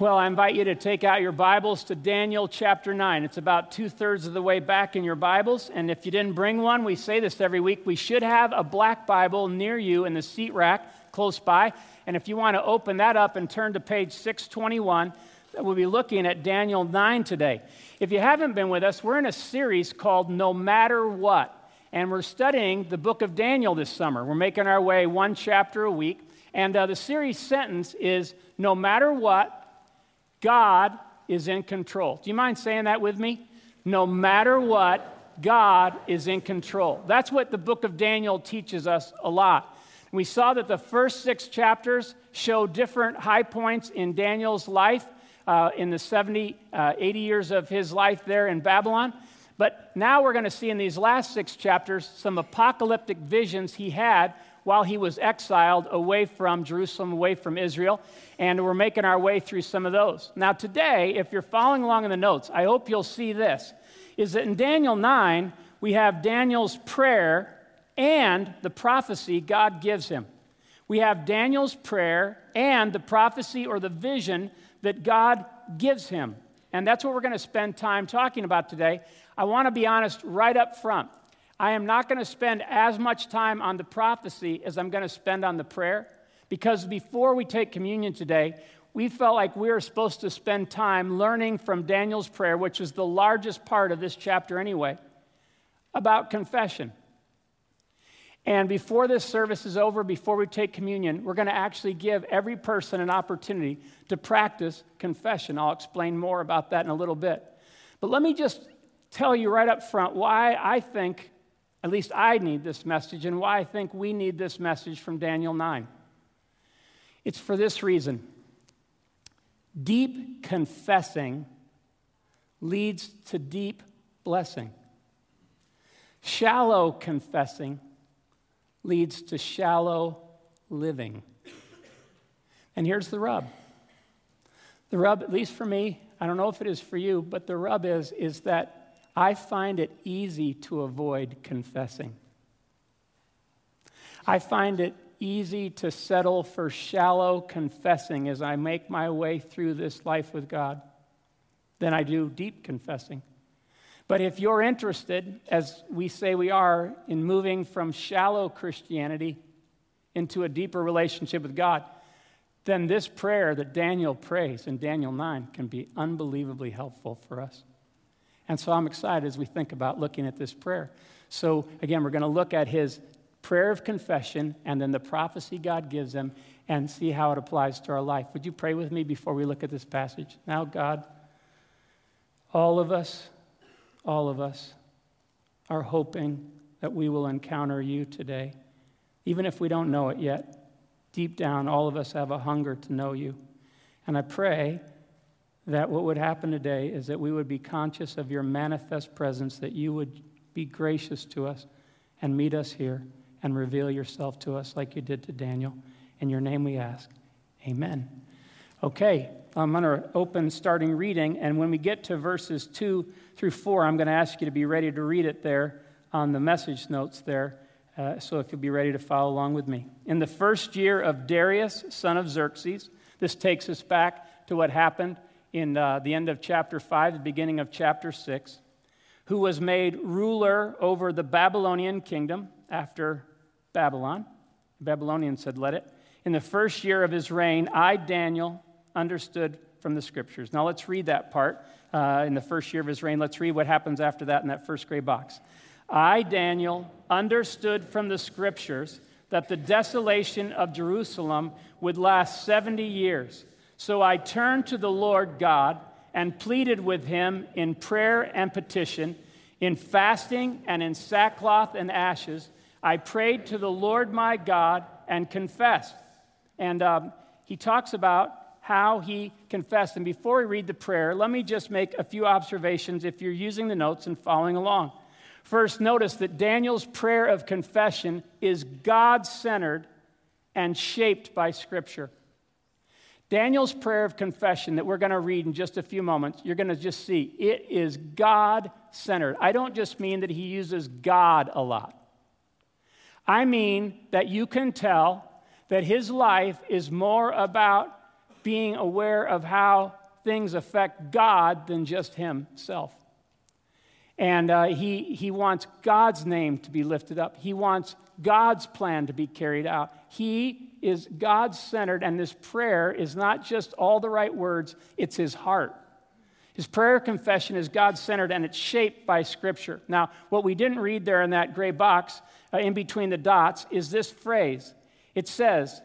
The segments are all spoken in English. Well, I invite you to take out your Bibles to Daniel chapter 9. It's about two-thirds of the way back in your Bibles. And if you didn't bring one, we say this every week, we should have a black Bible near you in the seat rack close by. And if you want to open that up and turn to page 621, we'll be looking at Daniel 9 today. If you haven't been with us, we're in a series called No Matter What. And we're studying the book of Daniel this summer. We're making our way one chapter a week. And the series sentence is, no matter what, God is in control. Do you mind saying that with me? No matter what, God is in control. That's what the book of Daniel teaches us a lot. We saw that the first six chapters show different high points in Daniel's life, in the 80 years of his life there in Babylon. But now we're going to see in these last six chapters some apocalyptic visions he had while he was exiled away from Jerusalem, away from Israel, and we're making our way through some of those. Now today, if you're following along in the notes, I hope you'll see this, is that in Daniel 9, we have Daniel's prayer and the prophecy God gives him. We have Daniel's prayer and the prophecy or the vision that God gives him, and that's what we're going to spend time talking about today. I want to be honest right up front. I am not going to spend as much time on the prophecy as I'm going to spend on the prayer, because before we take communion today, we felt like we were supposed to spend time learning from Daniel's prayer, which is the largest part of this chapter anyway, about confession. And before this service is over, before we take communion, we're going to actually give every person an opportunity to practice confession. I'll explain more about that in a little bit. But let me just tell you right up front why I think at least I need this message, and why I think we need this message from Daniel 9. It's for this reason. Deep confessing leads to deep blessing. Shallow confessing leads to shallow living. And here's the rub. The rub, at least for me, I don't know if it is for you, but the rub is that I find it easy to avoid confessing. I find it easy to settle for shallow confessing as I make my way through this life with God than I do deep confessing. But if you're interested, as we say we are, in moving from shallow Christianity into a deeper relationship with God, then this prayer that Daniel prays in Daniel 9 can be unbelievably helpful for us. And so I'm excited as we think about looking at this prayer. So again, we're going to look at his prayer of confession and then the prophecy God gives him and see how it applies to our life. Would you pray with me before we look at this passage? Now, God, all of us are hoping that we will encounter you today. Even if we don't know it yet, deep down, all of us have a hunger to know you. And I pray that what would happen today is that we would be conscious of your manifest presence, that you would be gracious to us and meet us here and reveal yourself to us like you did to Daniel. In your name we ask, amen. Okay, I'm going to open starting reading, and when we get to verses 2 through 4, I'm going to ask you to be ready to read it there on the message notes there, so if you'll be ready to follow along with me. In the first year of Darius, son of Xerxes, this takes us back to what happened in the end of chapter 5, the beginning of chapter 6, who was made ruler over the Babylonian kingdom after Babylon. The Babylonians said, let it. In the first year of his reign, I, Daniel, understood from the scriptures. Now let's read that part. In the first year of his reign, let's read what happens after that in that first gray box. I, Daniel, understood from the scriptures that the desolation of Jerusalem would last 70 years. So I turned to the Lord God and pleaded with him in prayer and petition, in fasting and in sackcloth and ashes. I prayed to the Lord my God and confessed. And he talks about how he confessed. And before we read the prayer, let me just make a few observations if you're using the notes and following along. First, notice that Daniel's prayer of confession is God-centered and shaped by Scripture. Daniel's prayer of confession that we're going to read in just a few moments, you're going to just see, it is God-centered. I don't just mean that he uses God a lot. I mean that you can tell that his life is more about being aware of how things affect God than just himself. And he wants God's name to be lifted up. He wants God's plan to be carried out. He is God-centered, and this prayer is not just all the right words, it's his heart. His prayer confession is God-centered, and it's shaped by Scripture. Now, what we didn't read there in that gray box in between the dots is this phrase. It says,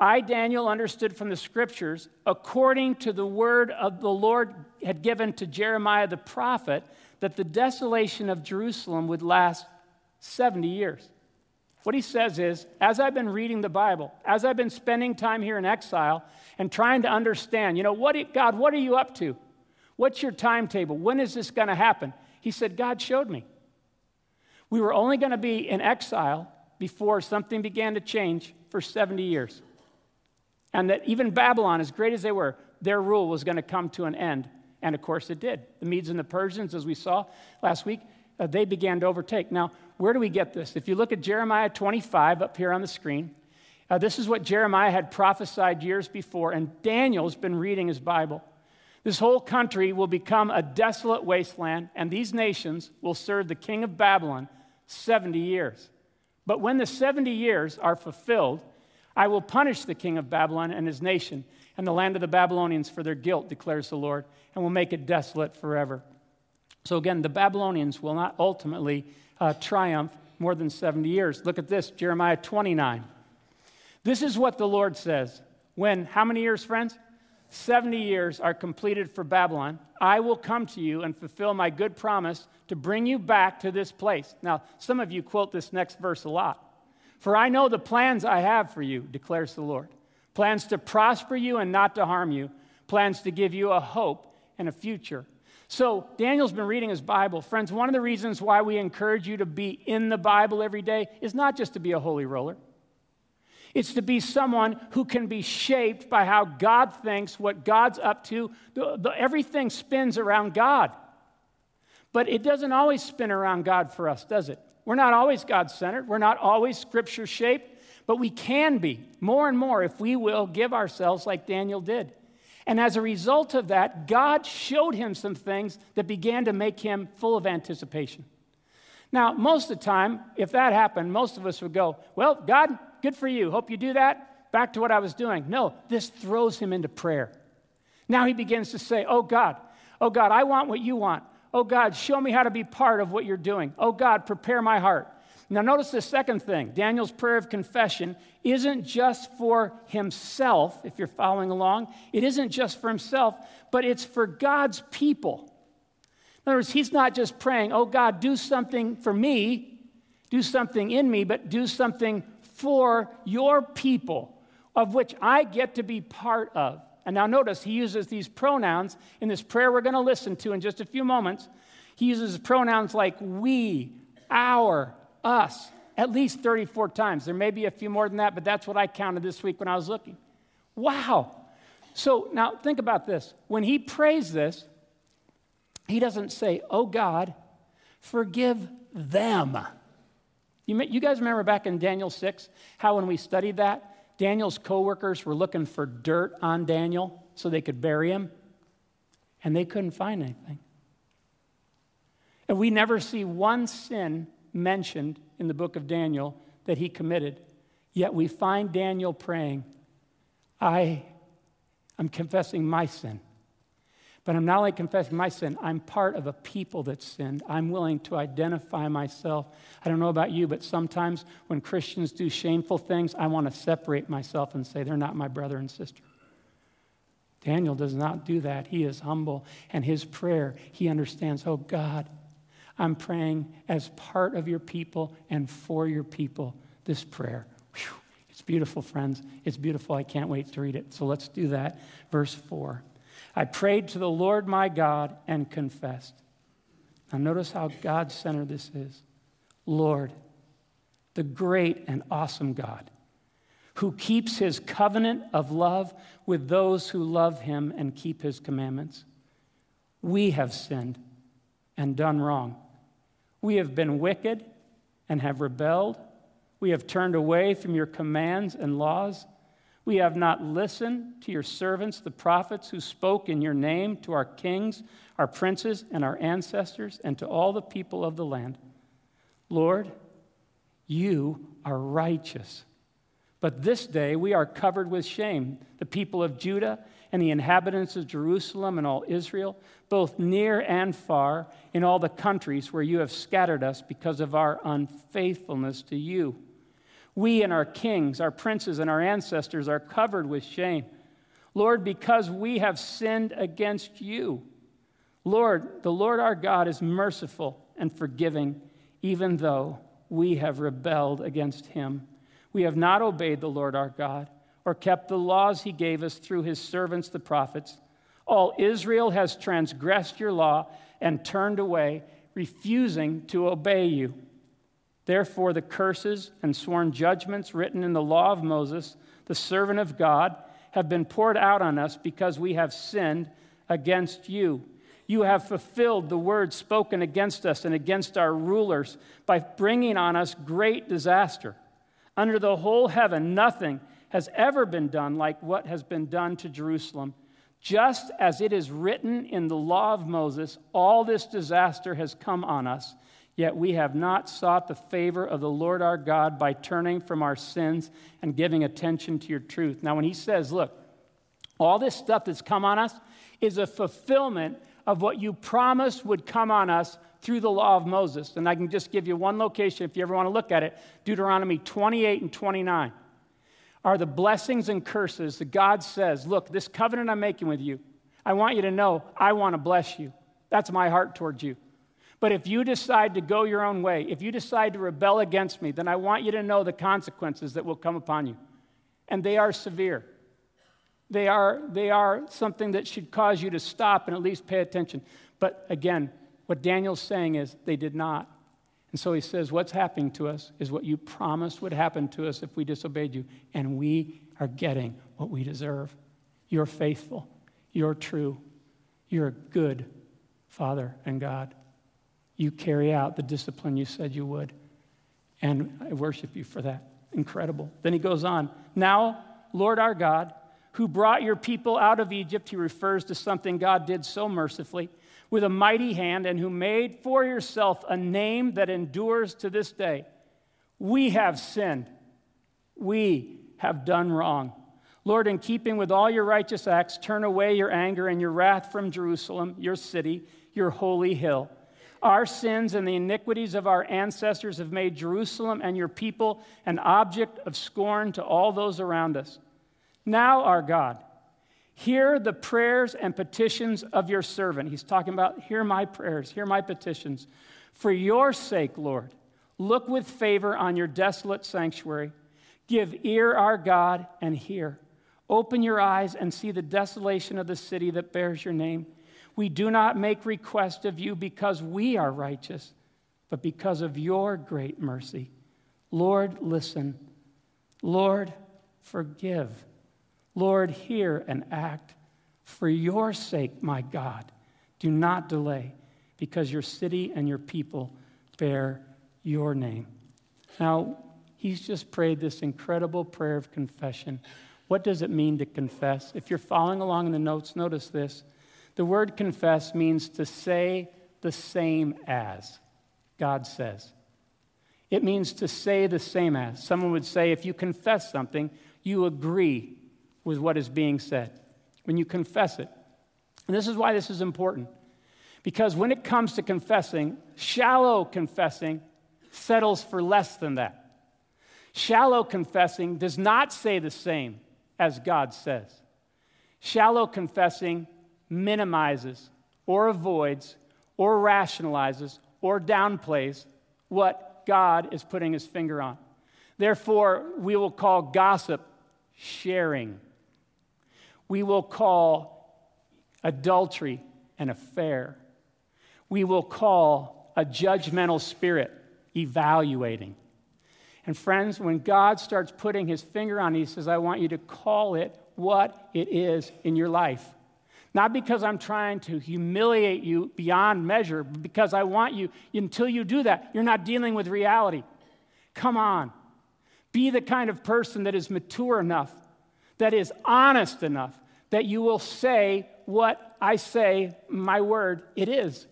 I, Daniel, understood from the Scriptures, according to the word of the Lord had given to Jeremiah the prophet, that the desolation of Jerusalem would last 70 years. What he says is, as I've been reading the Bible, as I've been spending time here in exile and trying to understand, God, what are you up to? What's your timetable? When is this going to happen? He said, God showed me. We were only going to be in exile before something began to change for 70 years. And that even Babylon, as great as they were, their rule was going to come to an end. And of course it did. The Medes and the Persians, as we saw last week, they began to overtake. Now, where do we get this? If you look at Jeremiah 25 up here on the screen, this is what Jeremiah had prophesied years before, and Daniel's been reading his Bible. This whole country will become a desolate wasteland, and these nations will serve the king of Babylon 70 years. But when the 70 years are fulfilled, I will punish the king of Babylon and his nation and the land of the Babylonians for their guilt, declares the Lord, and will make it desolate forever. So again, the Babylonians will not ultimately triumph more than 70 years. Look at this, Jeremiah 29. This is what the Lord says. When, how many years, friends? 70 years are completed for Babylon, I will come to you and fulfill my good promise to bring you back to this place. Now, some of you quote this next verse a lot. For I know the plans I have for you, declares the Lord. Plans to prosper you and not to harm you. Plans to give you a hope and a future. So Daniel's been reading his Bible. Friends, one of the reasons why we encourage you to be in the Bible every day is not just to be a holy roller. It's to be someone who can be shaped by how God thinks, what God's up to. Everything spins around God. But it doesn't always spin around God for us, does it? We're not always God-centered. We're not always Scripture-shaped. But we can be more and more if we will give ourselves like Daniel did. And as a result of that, God showed him some things that began to make him full of anticipation. Now, most of the time, if that happened, most of us would go, well, God, good for you. Hope you do that. Back to what I was doing. No, this throws him into prayer. Now he begins to say, oh God, I want what you want. Oh God, show me how to be part of what you're doing. Oh God, prepare my heart. Now notice the second thing. Daniel's prayer of confession isn't just for himself, if you're following along. It isn't just for himself, but it's for God's people. In other words, he's not just praying, oh God, do something for me, do something in me, but do something for your people, of which I get to be part of. And now notice, he uses these pronouns in this prayer we're going to listen to in just a few moments. He uses pronouns like we, our, us, at least 34 times. There may be a few more than that, but that's what I counted this week when I was looking. Wow. So now think about this. When he prays this, he doesn't say, oh God, forgive them. You guys remember back in Daniel 6, how when we studied that, Daniel's co-workers were looking for dirt on Daniel so they could bury him, and they couldn't find anything. And we never see one sin mentioned in the book of Daniel that he committed, yet we find Daniel praying, I'm confessing my sin. But I'm not only confessing my sin, I'm part of a people that sinned. I'm willing to identify myself. I don't know about you, but sometimes when Christians do shameful things, I want to separate myself and say, they're not my brother and sister. Daniel does not do that. He is humble. And his prayer, he understands, oh God, I'm praying as part of your people and for your people this prayer. Whew. It's beautiful, friends. It's beautiful. I can't wait to read it. So let's do that. Verse 4. I prayed to the Lord my God and confessed. Now notice how God-centered this is. Lord, the great and awesome God, who keeps his covenant of love with those who love him and keep his commandments. We have sinned and done wrong. We have been wicked and have rebelled. We have turned away from your commands and laws. We have not listened to your servants, the prophets, who spoke in your name to our kings, our princes, and our ancestors, and to all the people of the land. Lord, you are righteous. But this day we are covered with shame, the people of Judah and the inhabitants of Jerusalem and all Israel, both near and far, in all the countries where you have scattered us because of our unfaithfulness to you. We and our kings, our princes, and our ancestors are covered with shame. Lord, because we have sinned against you. Lord, the Lord our God is merciful and forgiving, even though we have rebelled against him. We have not obeyed the Lord our God or kept the laws he gave us through his servants, the prophets. All Israel has transgressed your law and turned away, refusing to obey you. Therefore, the curses and sworn judgments written in the law of Moses, the servant of God, have been poured out on us because we have sinned against you. You have fulfilled the words spoken against us and against our rulers by bringing on us great disaster. Under the whole heaven, nothing has ever been done like what has been done to Jerusalem. Just as it is written in the law of Moses, all this disaster has come on us, yet we have not sought the favor of the Lord our God by turning from our sins and giving attention to your truth. Now, when he says, look, all this stuff that's come on us is a fulfillment of what you promised would come on us through the law of Moses. And I can just give you one location if you ever want to look at it. Deuteronomy 28 and 29. Are the blessings and curses that God says, look, this covenant I'm making with you, I want you to know I want to bless you. That's my heart towards you. But if you decide to go your own way, if you decide to rebel against me, then I want you to know the consequences that will come upon you. And they are severe. They are something that should cause you to stop and at least pay attention. But again, what Daniel's saying is they did not. And so he says, what's happening to us is what you promised would happen to us if we disobeyed you. And we are getting what we deserve. You're faithful. You're true. You're a good Father and God. You carry out the discipline you said you would. And I worship you for that. Incredible. Then he goes on. Now, Lord our God, who brought your people out of Egypt, he refers to something God did so mercifully, with a mighty hand, and who made for yourself a name that endures to this day. We have sinned. We have done wrong. Lord, in keeping with all your righteous acts, turn away your anger and your wrath from Jerusalem, your city, your holy hill. Our sins and the iniquities of our ancestors have made Jerusalem and your people an object of scorn to all those around us. Now, our God, hear the prayers and petitions of your servant. He's talking about, hear my prayers, hear my petitions. For your sake, Lord, look with favor on your desolate sanctuary. Give ear, our God, and hear. Open your eyes and see the desolation of the city that bears your name. We do not make request of you because we are righteous, but because of your great mercy. Lord, listen. Lord, forgive. Lord, hear and act. For your sake, my God, do not delay, because your city and your people bear your name. Now, he's just prayed this incredible prayer of confession. What does it mean to confess? If you're following along in the notes, notice this. The word confess means to say the same as God says. It means to say the same as. Someone would say, if you confess something, you agree with what is being said, when you confess it. And this is why this is important, because when it comes to confessing, shallow confessing settles for less than that. Shallow confessing does not say the same as God says. Shallow confessing minimizes or avoids or rationalizes or downplays what God is putting his finger on. Therefore, we will call gossip sharing. We will call adultery an affair. We will call a judgmental spirit evaluating. And friends, when God starts putting his finger on it, he says, I want you to call it what it is in your life. Not because I'm trying to humiliate you beyond measure, but because I want you, until you do that, you're not dealing with reality. Come on. Be the kind of person that is mature enough that is honest enough that you will say what I say, my word, it is.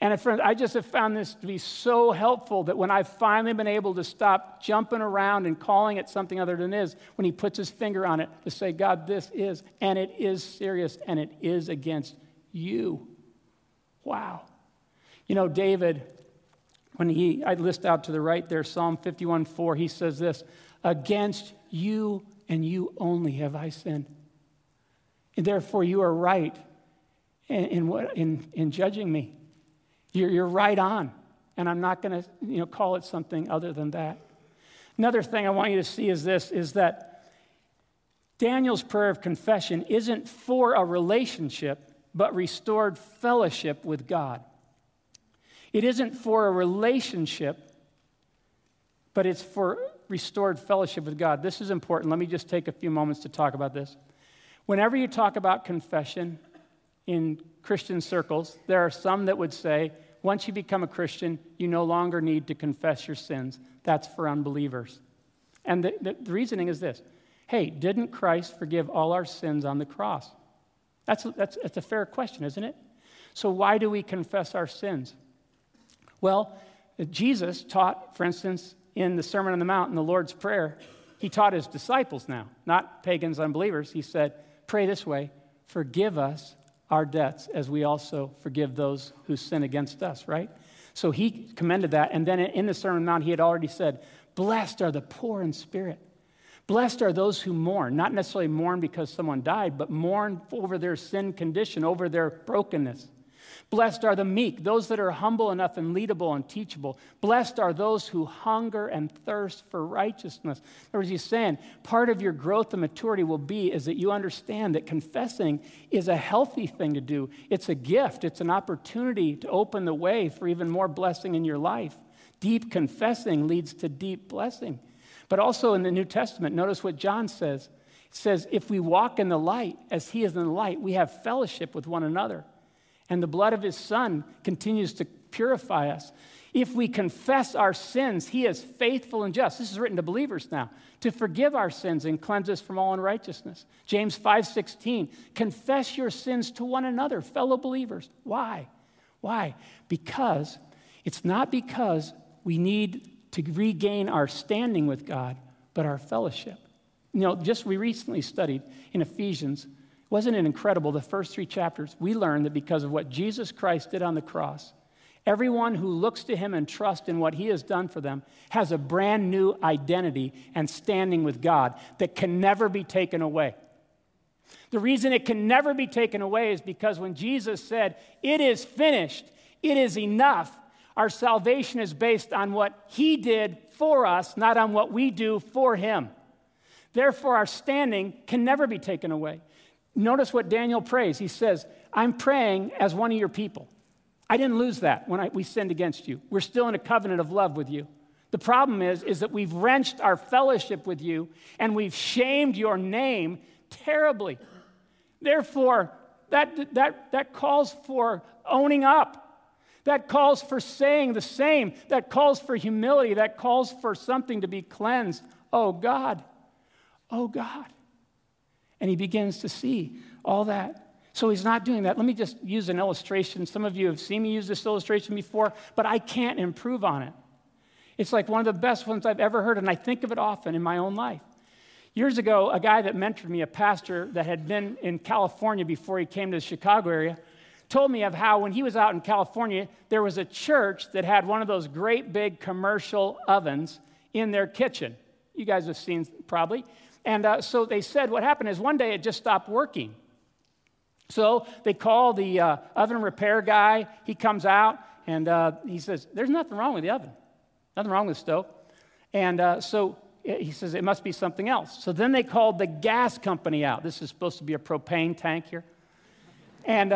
And friends, I just have found this to be so helpful that when I've finally been able to stop jumping around and calling it something other than is, when he puts his finger on it to say, God, this is, and it is serious, and it is against you. Wow. You know, David, when I list out to the right there, Psalm 51:4, he says this, against you and you only have I sinned. And therefore you are right in judging me. You're right on, and I'm not going to call it something other than that. Another thing I want you to see is this, is that Daniel's prayer of confession isn't for a relationship, but restored fellowship with God. It isn't for a relationship, but it's for restored fellowship with God. This is important. Let me just take a few moments to talk about this. Whenever you talk about confession in Christian circles, there are some that would say, once you become a Christian, you no longer need to confess your sins. That's for unbelievers. And the reasoning is this. Hey, didn't Christ forgive all our sins on the cross? That's a fair question, isn't it? So why do we confess our sins? Well, Jesus taught, for instance, in the Sermon on the Mount, in the Lord's Prayer, he taught his disciples now, not pagans, unbelievers. He said, pray this way, forgive us our debts as we also forgive those who sin against us, right? So he commended that. And then in the Sermon on the Mount, he had already said, blessed are the poor in spirit. Blessed are those who mourn, not necessarily mourn because someone died, but mourn over their sin condition, over their brokenness. Blessed are the meek, those that are humble enough and leadable and teachable. Blessed are those who hunger and thirst for righteousness. In other words, he's saying part of your growth and maturity will be is that you understand that confessing is a healthy thing to do. It's a gift. It's an opportunity to open the way for even more blessing in your life. Deep confessing leads to deep blessing. But also in the New Testament, notice what John says. He says, if we walk in the light as he is in the light, we have fellowship with one another. And the blood of his son continues to purify us. If we confess our sins, he is faithful and just. This is written to believers now. To forgive our sins and cleanse us from all unrighteousness. James 5:16, confess your sins to one another, fellow believers. Why? Why? Because it's not because we need to regain our standing with God, but our fellowship. Just we recently studied in Ephesians. Wasn't it incredible? The first 3 chapters, we learned that because of what Jesus Christ did on the cross, everyone who looks to him and trusts in what he has done for them has a brand new identity and standing with God that can never be taken away. The reason it can never be taken away is because when Jesus said, it is finished, it is enough, our salvation is based on what he did for us, not on what we do for him. Therefore, our standing can never be taken away. Notice what Daniel prays. He says, I'm praying as one of your people. I didn't lose that when we sinned against you. We're still in a covenant of love with you. The problem is that we've wrenched our fellowship with you and we've shamed your name terribly. Therefore, that calls for owning up. That calls for saying the same. That calls for humility. That calls for something to be cleansed. Oh, God. Oh, God. And he begins to see all that. So he's not doing that. Let me just use an illustration. Some of you have seen me use this illustration before, but I can't improve on it. It's like one of the best ones I've ever heard, and I think of it often in my own life. Years ago, a guy that mentored me, a pastor that had been in California before he came to the Chicago area, told me of how when he was out in California, there was a church that had one of those great big commercial ovens in their kitchen. You guys have seen probably. And so they said what happened is one day it just stopped working. So they call the oven repair guy. He comes out, and he says, there's nothing wrong with the oven. Nothing wrong with the stove. And so he says, it must be something else. So then they called the gas company out. This is supposed to be a propane tank here. And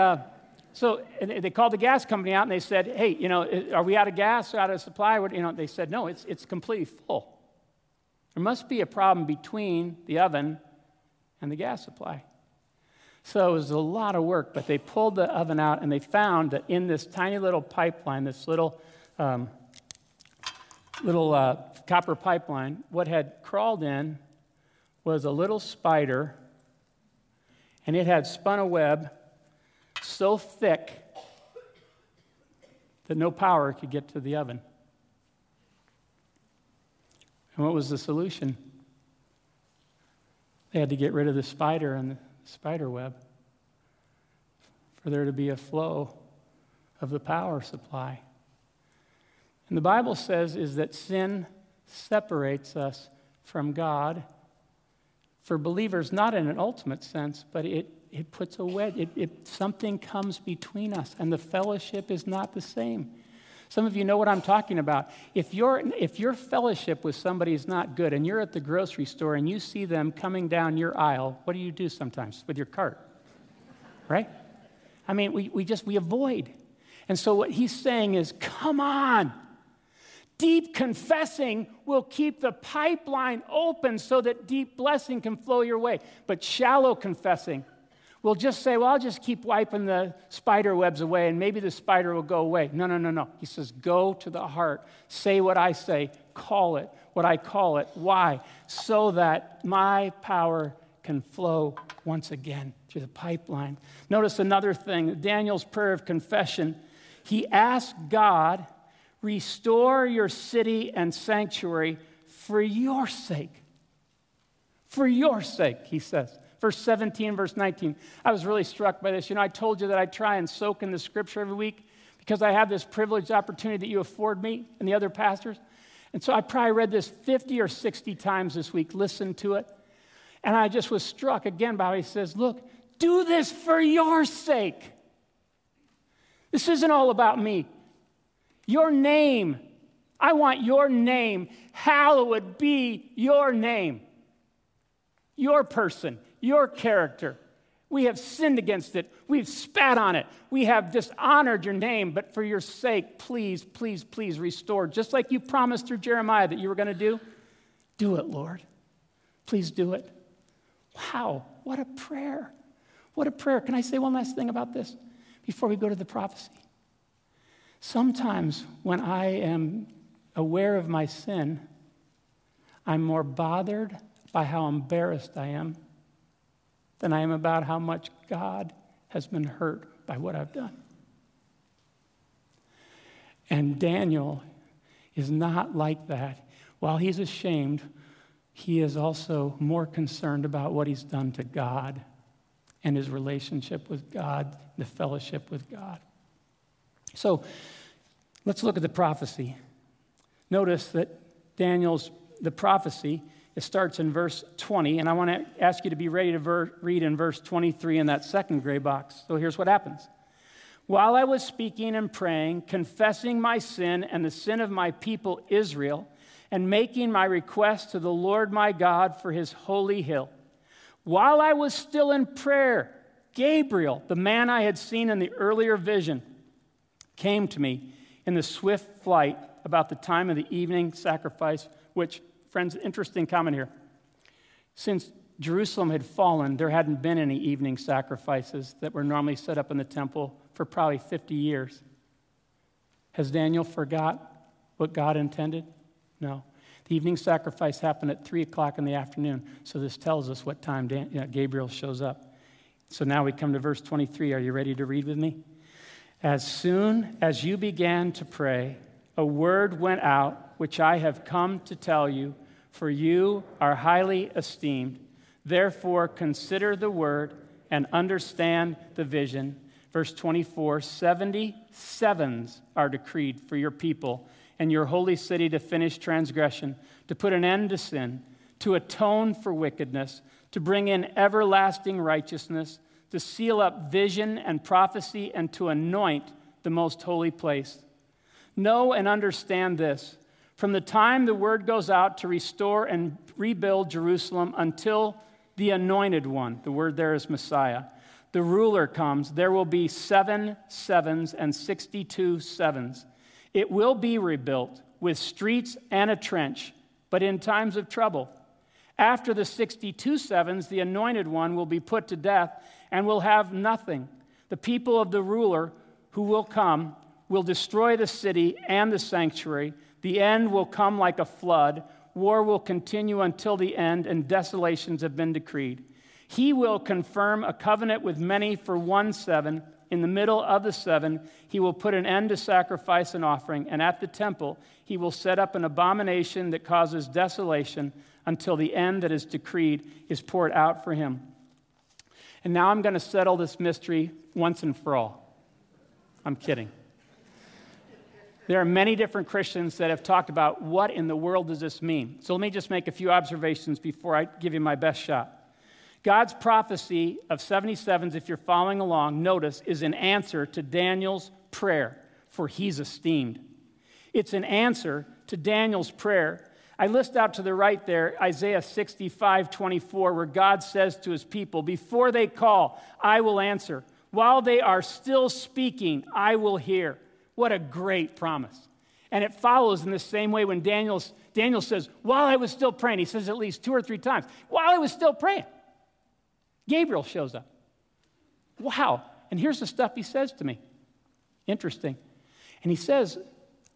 so they called the gas company out, and they said, hey, are we out of gas or out of supply? They said, no, it's completely full. There must be a problem between the oven and the gas supply. So it was a lot of work, but they pulled the oven out, and they found that in this tiny little pipeline, this little copper pipeline, what had crawled in was a little spider and it had spun a web so thick that no power could get to the oven. And what was the solution? They had to get rid of the spider and the spider web for there to be a flow of the power supply. And the Bible says is that sin separates us from God for believers, not in an ultimate sense, but it puts a wedge. Something comes between us, and the fellowship is not the same. Some of you know what I'm talking about. If your fellowship with somebody is not good, and you're at the grocery store and you see them coming down your aisle, what do you do sometimes with your cart? Right? I mean, we avoid. And so what he's saying is, come on. Deep confessing will keep the pipeline open so that deep blessing can flow your way. But shallow confessing will just say, well, I'll just keep wiping the spider webs away and maybe the spider will go away. No, no, no, no. He says, go to the heart. Say what I say. Call it what I call it. Why? So that my power can flow once again through the pipeline. Notice another thing. Daniel's prayer of confession. He asked God, restore your city and sanctuary for your sake. For your sake, he says. Verse 17, verse 19. I was really struck by this. You know, I told you that I try and soak in the scripture every week because I have this privileged opportunity that you afford me and the other pastors. And so I probably read this 50 or 60 times this week, listened to it. And I just was struck again by how he says, look, do this for your sake. This isn't all about me. Your name. I want your name. Hallowed be your name. Your person. Your character. We have sinned against it. We've spat on it. We have dishonored your name. But for your sake, please, please, please restore. Just like you promised through Jeremiah that you were going to do. Do it, Lord. Please do it. Wow, what a prayer. What a prayer. Can I say one last thing about this before we go to the prophecy? Sometimes when I am aware of my sin, I'm more bothered by how embarrassed I am than I am about how much God has been hurt by what I've done. And Daniel is not like that. While he's ashamed, he is also more concerned about what he's done to God and his relationship with God, the fellowship with God. So let's look at the prophecy. Notice that the prophecy, it starts in verse 20, and I want to ask you to be ready to read in verse 23 in that second gray box. So here's what happens. While I was speaking and praying, confessing my sin and the sin of my people Israel, and making my request to the Lord my God for his holy hill, while I was still in prayer, Gabriel, the man I had seen in the earlier vision, came to me in the swift flight about the time of the evening sacrifice, which, friends, interesting comment here. Since Jerusalem had fallen, there hadn't been any evening sacrifices that were normally set up in the temple for probably 50 years. Has Daniel forgot what God intended? No. The evening sacrifice happened at 3 o'clock in the afternoon, so this tells us what time Gabriel shows up. So now we come to verse 23. Are you ready to read with me? As soon as you began to pray, a word went out, which I have come to tell you, for you are highly esteemed. Therefore, consider the word and understand the vision. Verse 24, 70 sevens are decreed for your people and your holy city to finish transgression, to put an end to sin, to atone for wickedness, to bring in everlasting righteousness, to seal up vision and prophecy, and to anoint the most holy place. Know and understand this. From the time the word goes out to restore and rebuild Jerusalem until the anointed one, the word there is Messiah, the ruler comes, there will be 7 sevens and 62 sevens. It will be rebuilt with streets and a trench, but in times of trouble. After the 62 sevens, the anointed one will be put to death and will have nothing. The people of the ruler who will come will destroy the city and the sanctuary. The end will come like a flood. War will continue until the end, and desolations have been decreed. He will confirm a covenant with many for 1 7. In the middle of the 7, he will put an end to sacrifice and offering, and at the temple he will set up an abomination that causes desolation until the end that is decreed is poured out for him. And now I'm going to settle this mystery once and for all. I'm kidding. There are many different Christians that have talked about what in the world does this mean. So let me just make a few observations before I give you my best shot. God's prophecy of 77s, if you're following along, notice, is an answer to Daniel's prayer, for he's esteemed. It's an answer to Daniel's prayer. I list out to the right there, Isaiah 65:24, where God says to his people, before they call, I will answer. While they are still speaking, I will hear. What a great promise. And it follows in the same way when Daniel says, while I was still praying, he says at least 2 or 3 times, while I was still praying, Gabriel shows up. Wow. And here's the stuff he says to me. Interesting. And he says,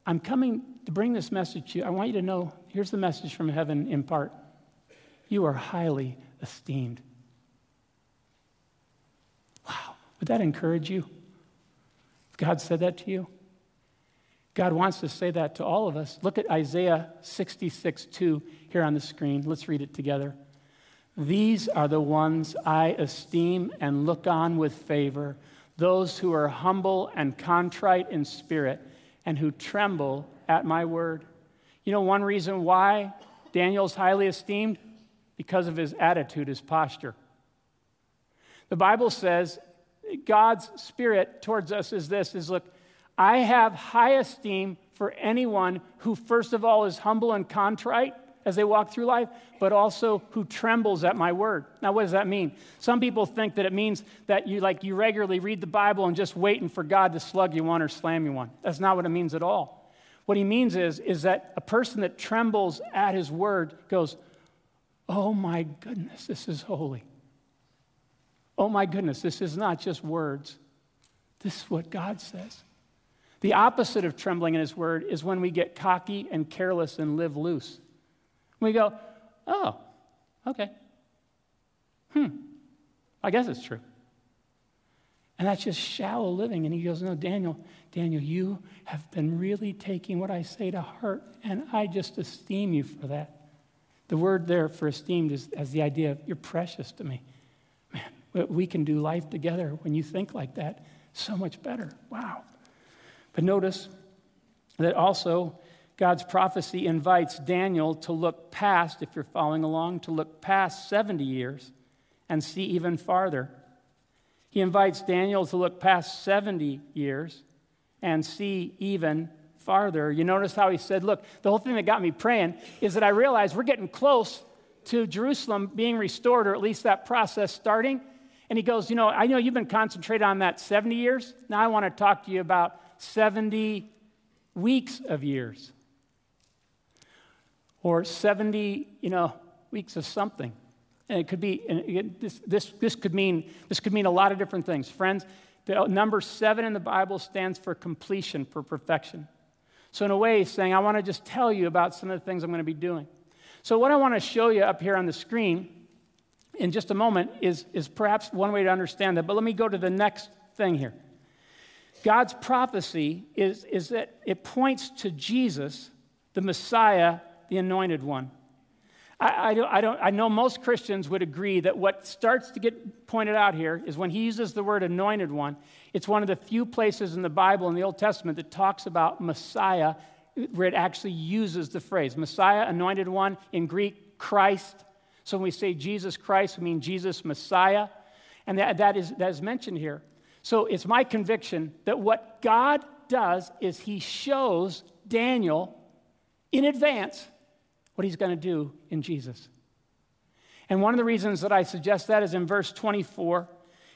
I'm coming to bring this message to you. I want you to know, here's the message from heaven in part. You are highly esteemed. Wow. Would that encourage you? If God said that to you? God wants to say that to all of us. Look at Isaiah 66:2 here on the screen. Let's read it together. These are the ones I esteem and look on with favor, those who are humble and contrite in spirit and who tremble at my word. You know one reason why Daniel's highly esteemed? Because of his attitude, his posture. The Bible says God's spirit towards us is this, is look, I have high esteem for anyone who first of all is humble and contrite as they walk through life, but also who trembles at my word. Now, what does that mean? Some people think that it means that you regularly read the Bible and just waiting for God to slug you one or slam you one. That's not what it means at all. What he means is that a person that trembles at his word goes, oh my goodness, this is holy. Oh my goodness, this is not just words. This is what God says. The opposite of trembling in his word is when we get cocky and careless and live loose. We go, oh, okay. I guess it's true. And that's just shallow living. And he goes, no, Daniel, you have been really taking what I say to heart, and I just esteem you for that. The word there for esteemed is as the idea of you're precious to me. Man, we can do life together when you think like that. So much better. Wow. But notice that also God's prophecy invites Daniel to look past, if you're following along, to look past 70 years and see even farther. He invites Daniel to look past 70 years and see even farther. You notice how he said, look, the whole thing that got me praying is that I realized we're getting close to Jerusalem being restored, or at least that process starting. And he goes, you know, I know you've been concentrated on that 70 years. Now I want to talk to you about 70 weeks of years. Or 70, weeks of something. And it could be, this could mean a lot of different things. Friends, the number 7 in the Bible stands for completion, for perfection. So in a way, he's saying, I want to just tell you about some of the things I'm going to be doing. So what I want to show you up here on the screen in just a moment is perhaps one way to understand that. But let me go to the next thing here. God's prophecy is that it points to Jesus, the Messiah, the anointed one. I know most Christians would agree that what starts to get pointed out here is when he uses the word anointed one, it's one of the few places in the Bible in the Old Testament that talks about Messiah, where it actually uses the phrase Messiah, anointed one, in Greek, Christ. So when we say Jesus Christ, we mean Jesus Messiah. And that is mentioned here. So it's my conviction that what God does is he shows Daniel in advance what he's going to do in Jesus. And one of the reasons that I suggest that is in verse 24.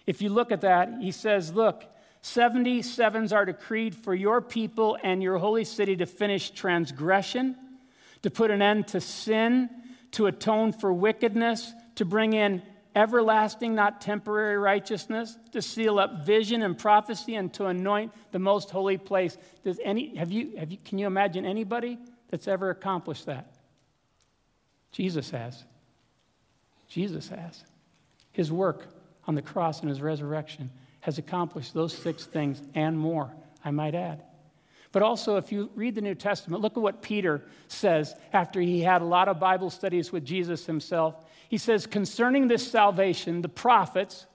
If you look at that, he says, look, 77s are decreed for your people and your holy city to finish transgression, to put an end to sin, to atone for wickedness, to bring in everlasting, not temporary righteousness, to seal up vision and prophecy, and to anoint the most holy place. Can you imagine anybody that's ever accomplished that? Jesus has. His work on the cross and his resurrection has accomplished those six things and more, I might add. But also, if you read the New Testament, look at what Peter says after he had a lot of Bible studies with Jesus himself. He says, concerning this salvation, the prophets,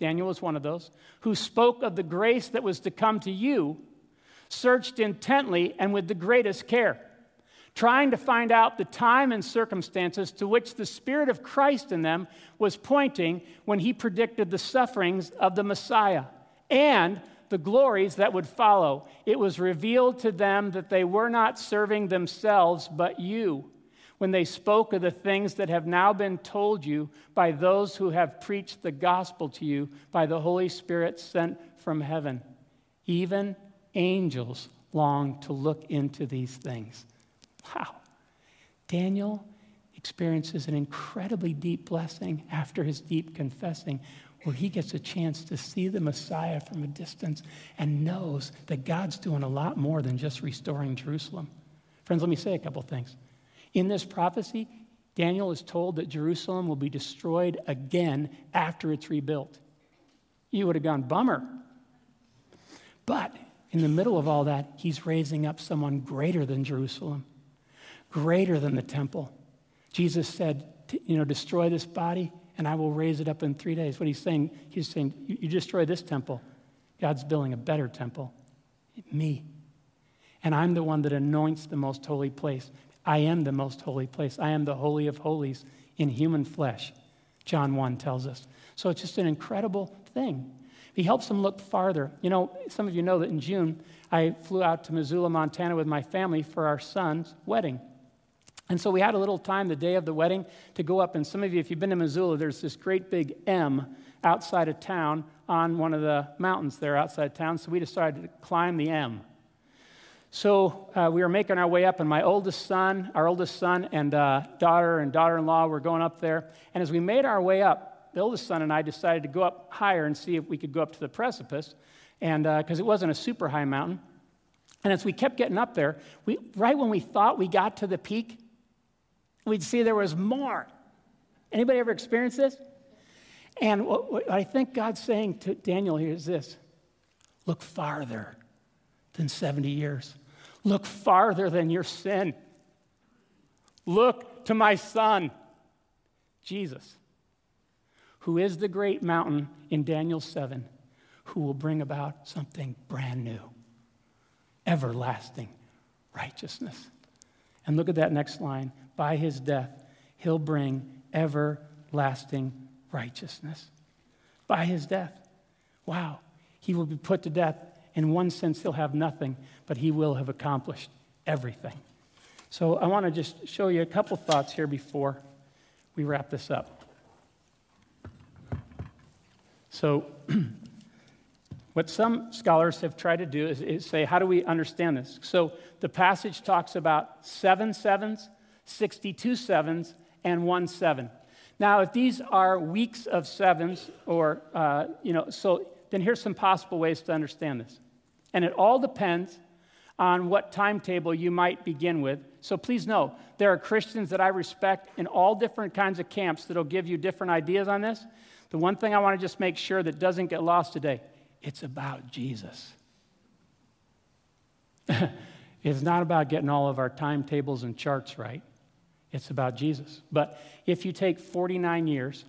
Daniel was one of those, who spoke of the grace that was to come to you, searched intently and with the greatest care, trying to find out the time and circumstances to which the Spirit of Christ in them was pointing when he predicted the sufferings of the Messiah and the glories that would follow. It was revealed to them that they were not serving themselves but you when they spoke of the things that have now been told you by those who have preached the gospel to you by the Holy Spirit sent from heaven. Even angels long to look into these things. Wow. Daniel experiences an incredibly deep blessing after his deep confessing, where he gets a chance to see the Messiah from a distance and knows that God's doing a lot more than just restoring Jerusalem. Friends, let me say a couple things. In this prophecy, Daniel is told that Jerusalem will be destroyed again after it's rebuilt. You would have gone, bummer. But in the middle of all that, he's raising up someone greater than Jerusalem, greater than the temple. Jesus said, destroy this body, and I will raise it up in 3 days. What he's saying, you destroy this temple. God's building a better temple, me. And I'm the one that anoints the most holy place. I am the most holy place. I am the Holy of Holies in human flesh, John 1 tells us. So it's just an incredible thing. He helps them look farther. Some of you know that in June, I flew out to Missoula, Montana with my family for our son's wedding. And so we had a little time the day of the wedding to go up. And some of you, if you've been to Missoula, there's this great big M outside of town on one of the mountains there outside of town. So we decided to climb the M. So we were making our way up, and our oldest son and daughter and daughter-in-law were going up there. And as we made our way up, the oldest son and I decided to go up higher and see if we could go up to the precipice, and because it wasn't a super high mountain. And as we kept getting up there, right when we thought we got to the peak, we'd see there was more. Anybody ever experienced this? And what I think God's saying to Daniel here is this: look farther than 70 years. Look farther than your sin. Look to my son, Jesus, who is the great mountain in Daniel 7, who will bring about something brand new, everlasting righteousness. And look at that next line. By his death, he'll bring everlasting righteousness. By his death. Wow. He will be put to death. In one sense, he'll have nothing, but he will have accomplished everything. So I want to just show you a couple thoughts here before we wrap this up. So what some scholars have tried to do is say, how do we understand this? So the passage talks about 7 sevens, 62 sevens, and 1 7. Now, if these are weeks of sevens, or, then here's some possible ways to understand this. And it all depends on what timetable you might begin with. So please know, there are Christians that I respect in all different kinds of camps that'll give you different ideas on this. The one thing I want to just make sure that doesn't get lost today, it's about Jesus. It's not about getting all of our timetables and charts right. It's about Jesus. But if you take 49 years,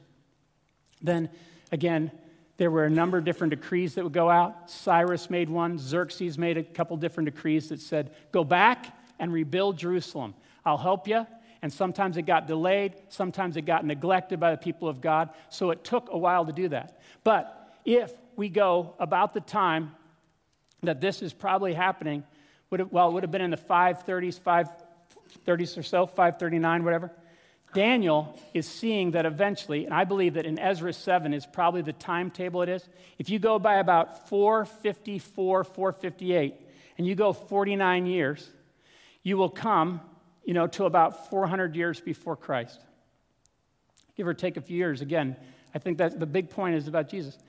then again, there were a number of different decrees that would go out. Cyrus made one. Xerxes made a couple different decrees that said, go back and rebuild Jerusalem. I'll help you. And sometimes it got delayed. Sometimes it got neglected by the people of God. So it took a while to do that. But if we go about the time that this is probably happening, it would have been in the 530s or so, 539, whatever. Daniel is seeing that eventually, and I believe that in Ezra 7 is probably the timetable it is. If you go by about 454, 458, and you go 49 years, you will come, to about 400 years before Christ. Give or take a few years. Again, I think that the big point is about Jesus.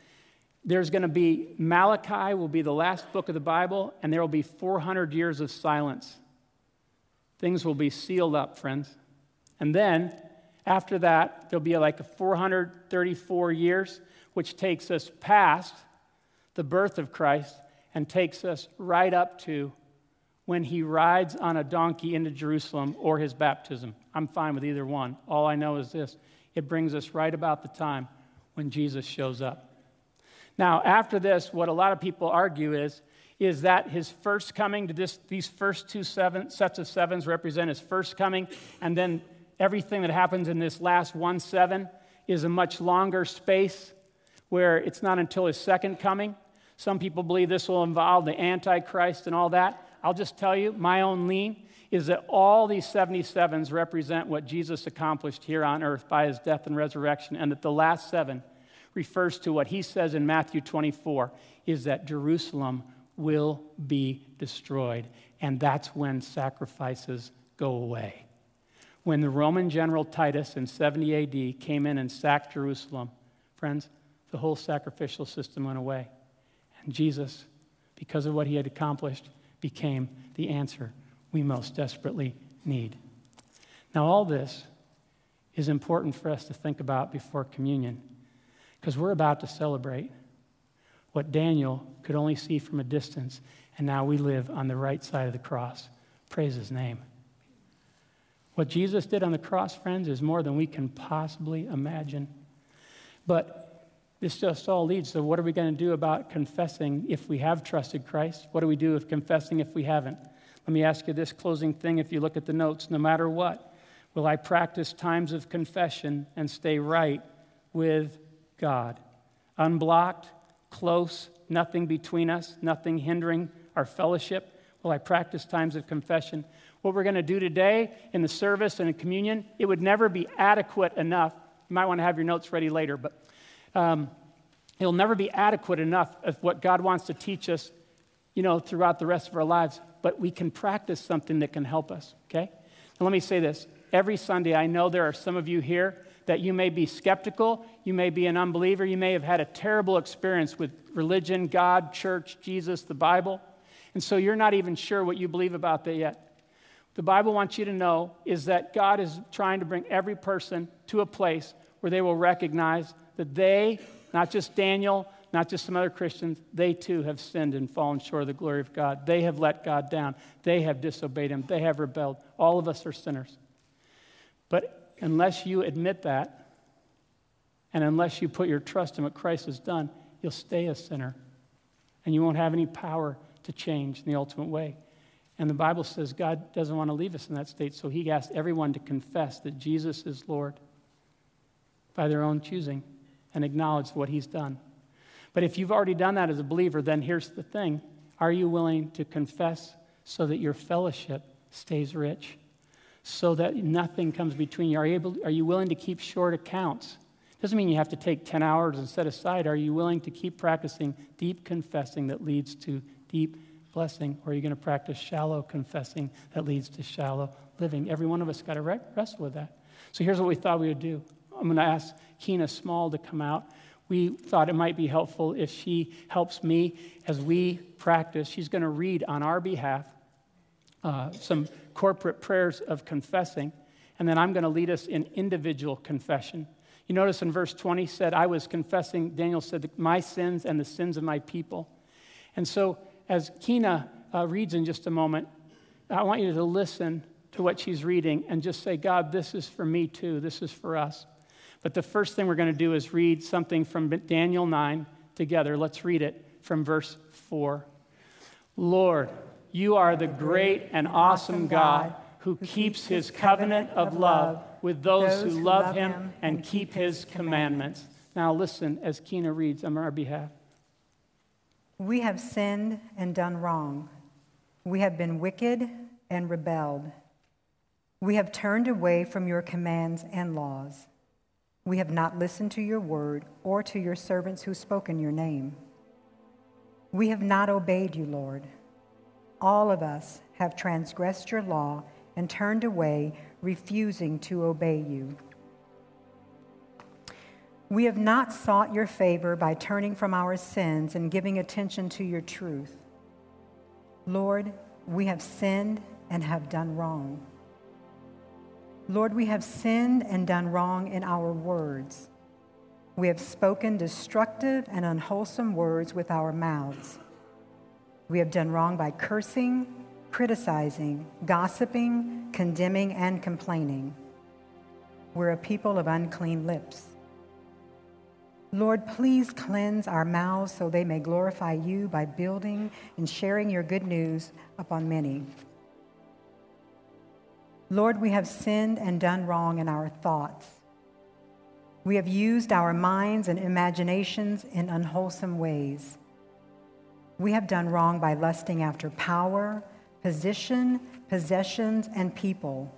There's going to be, Malachi will be the last book of the Bible, and there will be 400 years of silence. Things will be sealed up, friends. And then, After that, there'll be like 434 years, which takes us past the birth of Christ and takes us right up to when he rides on a donkey into Jerusalem or his baptism. I'm fine with either one. All I know is this. It brings us right about the time when Jesus shows up. Now, after this, what a lot of people argue is that his first coming to these first sets of sevens represent his first coming, and then everything that happens in this last 1-7 is a much longer space where it's not until his second coming. Some people believe this will involve the Antichrist and all that. I'll just tell you, my own lean is that all these 77s represent what Jesus accomplished here on earth by his death and resurrection, and that the last 7 refers to what he says in Matthew 24, is that Jerusalem will be destroyed, and that's when sacrifices go away. When the Roman general Titus in 70 AD came in and sacked Jerusalem, friends, the whole sacrificial system went away. And Jesus, because of what he had accomplished, became the answer we most desperately need. Now, all this is important for us to think about before communion, because we're about to celebrate what Daniel could only see from a distance, and now we live on the right side of the cross. Praise his name. What Jesus did on the cross, friends, is more than we can possibly imagine. But this just all leads to, what are we going to do about confessing if we have trusted Christ? What do we do with confessing if we haven't? Let me ask you this closing thing. If you look at the notes, no matter what, will I practice times of confession and stay right with God? Unblocked, close, nothing between us, nothing hindering our fellowship. Will I practice times of confession? What we're going to do today in the service and in communion, it would never be adequate enough. You might want to have your notes ready later, but it'll never be adequate enough of what God wants to teach us, throughout the rest of our lives. But we can practice something that can help us, okay? Now let me say this. Every Sunday, I know there are some of you here that you may be skeptical, you may be an unbeliever, you may have had a terrible experience with religion, God, church, Jesus, the Bible, and so you're not even sure what you believe about that yet. The Bible wants you to know is that God is trying to bring every person to a place where they will recognize that they, not just Daniel, not just some other Christians, they too have sinned and fallen short of the glory of God. They have let God down. They have disobeyed him. They have rebelled. All of us are sinners. But unless you admit that, and unless you put your trust in what Christ has done, you'll stay a sinner. And you won't have any power to change in the ultimate way. And the Bible says God doesn't want to leave us in that state, so he asked everyone to confess that Jesus is Lord by their own choosing and acknowledge what he's done. But if you've already done that as a believer, then here's the thing. Are you willing to confess so that your fellowship stays rich, so that nothing comes between you? Are you willing to keep short accounts? Doesn't mean you have to take 10 hours and set aside. Are you willing to keep practicing deep confessing that leads to deep blessing, or are you going to practice shallow confessing that leads to shallow living? Every one of us got to wrestle with that. So here's what we thought we would do. I'm going to ask Kina Small to come out. We thought it might be helpful if she helps me as we practice. She's going to read on our behalf some corporate prayers of confessing, and then I'm going to lead us in individual confession. You notice in verse 20 said, I was confessing, Daniel said, my sins and the sins of my people. And so as Kina reads in just a moment, I want you to listen to what she's reading and just say, God, this is for me too. This is for us. But the first thing we're going to do is read something from Daniel 9 together. Let's read it from verse 4. Lord, you are the great and awesome God who keeps his covenant of love with those who love him and keep his commandments. Now listen as Kina reads on our behalf. We have sinned and done wrong. We have been wicked and rebelled. We have turned away from your commands and laws. We have not listened to your word or to your servants who spoke in your name. We have not obeyed you, Lord. All of us have transgressed your law and turned away, refusing to obey you. We have not sought your favor by turning from our sins and giving attention to your truth. Lord, we have sinned and have done wrong. Lord, we have sinned and done wrong in our words. We have spoken destructive and unwholesome words with our mouths. We have done wrong by cursing, criticizing, gossiping, condemning, and complaining. We're a people of unclean lips. Lord, please cleanse our mouths so they may glorify you by building and sharing your good news upon many. Lord, we have sinned and done wrong in our thoughts. We have used our minds and imaginations in unwholesome ways. We have done wrong by lusting after power, position, possessions, and people.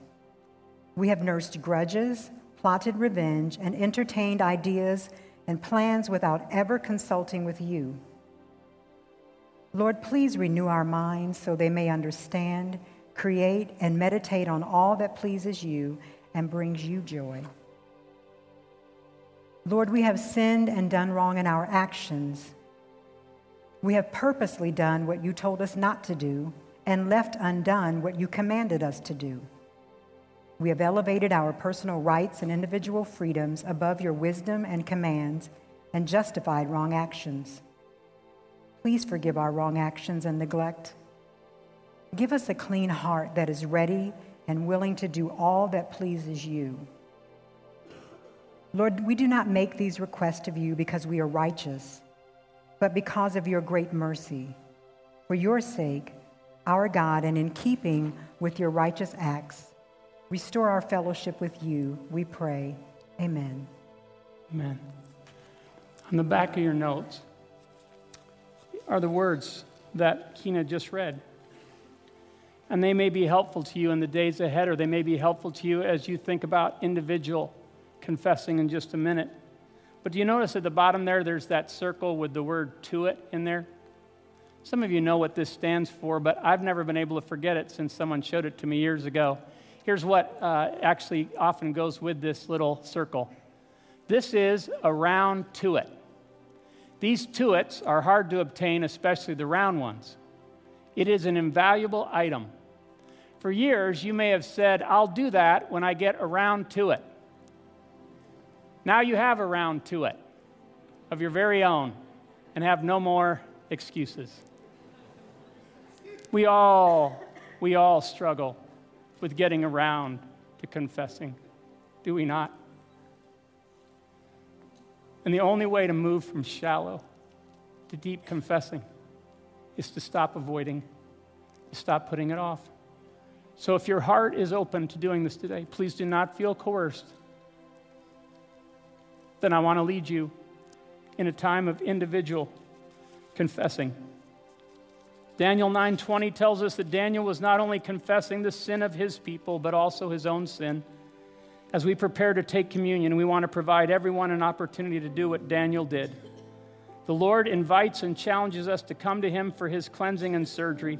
We have nursed grudges, plotted revenge, and entertained ideas and plans without ever consulting with you. Lord, please renew our minds so they may understand, create, and meditate on all that pleases you and brings you joy. Lord, we have sinned and done wrong in our actions. We have purposely done what you told us not to do and left undone what you commanded us to do. We have elevated our personal rights and individual freedoms above your wisdom and commands and justified wrong actions. Please forgive our wrong actions and neglect. Give us a clean heart that is ready and willing to do all that pleases you. Lord, we do not make these requests of you because we are righteous, but because of your great mercy. For your sake, our God, and in keeping with your righteous acts, restore our fellowship with you, we pray. Amen. Amen. On the back of your notes are the words that Kina just read. And they may be helpful to you in the days ahead, or they may be helpful to you as you think about individual confessing in just a minute. But do you notice at the bottom there's that circle with the word "to it" in there? Some of you know what this stands for, but I've never been able to forget it since someone showed it to me years ago. Here's what actually often goes with this little circle. This is a round to it. These to its are hard to obtain, especially the round ones. It is an invaluable item. For years, you may have said, "I'll do that when I get around to it." Now you have a round to it of your very own and have no more excuses. We all struggle with getting around to confessing, do we not? And the only way to move from shallow to deep confessing is to stop avoiding, to stop putting it off. So if your heart is open to doing this today, please do not feel coerced. Then I want to lead you in a time of individual confessing. Daniel 9:20 tells us that Daniel was not only confessing the sin of his people, but also his own sin. As we prepare to take communion, we want to provide everyone an opportunity to do what Daniel did. The Lord invites and challenges us to come to him for his cleansing and surgery.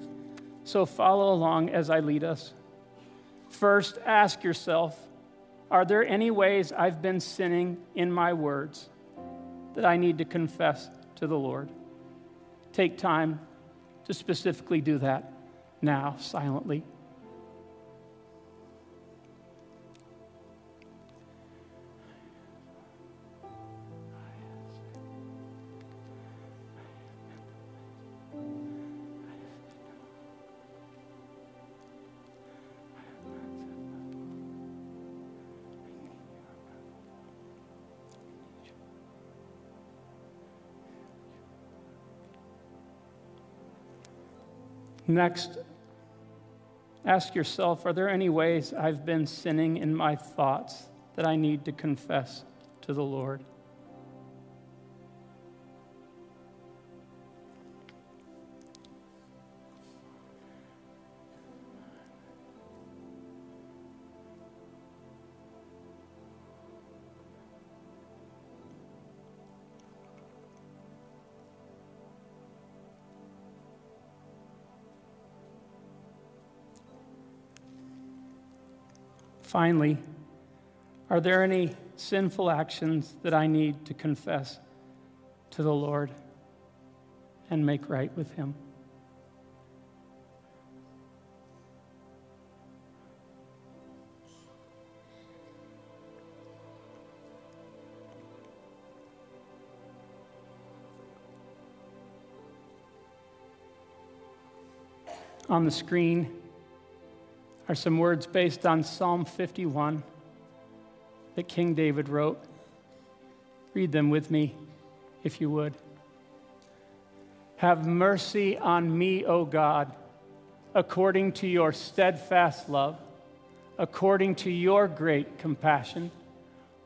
So follow along as I lead us. First, ask yourself, are there any ways I've been sinning in my words that I need to confess to the Lord? Take time to specifically do that now, silently. Next, ask yourself, are there any ways I've been sinning in my thoughts that I need to confess to the Lord? Finally, are there any sinful actions that I need to confess to the Lord and make right with him? on the screen are some words based on Psalm 51 that King David wrote. Read them with me, if you would. Have mercy on me, O God, according to your steadfast love, according to your great compassion.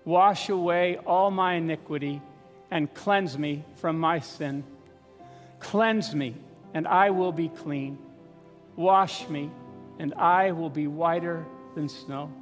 Wash away all my iniquity and cleanse me from my sin. Cleanse me, and I will be clean. Wash me, and I will be whiter than snow.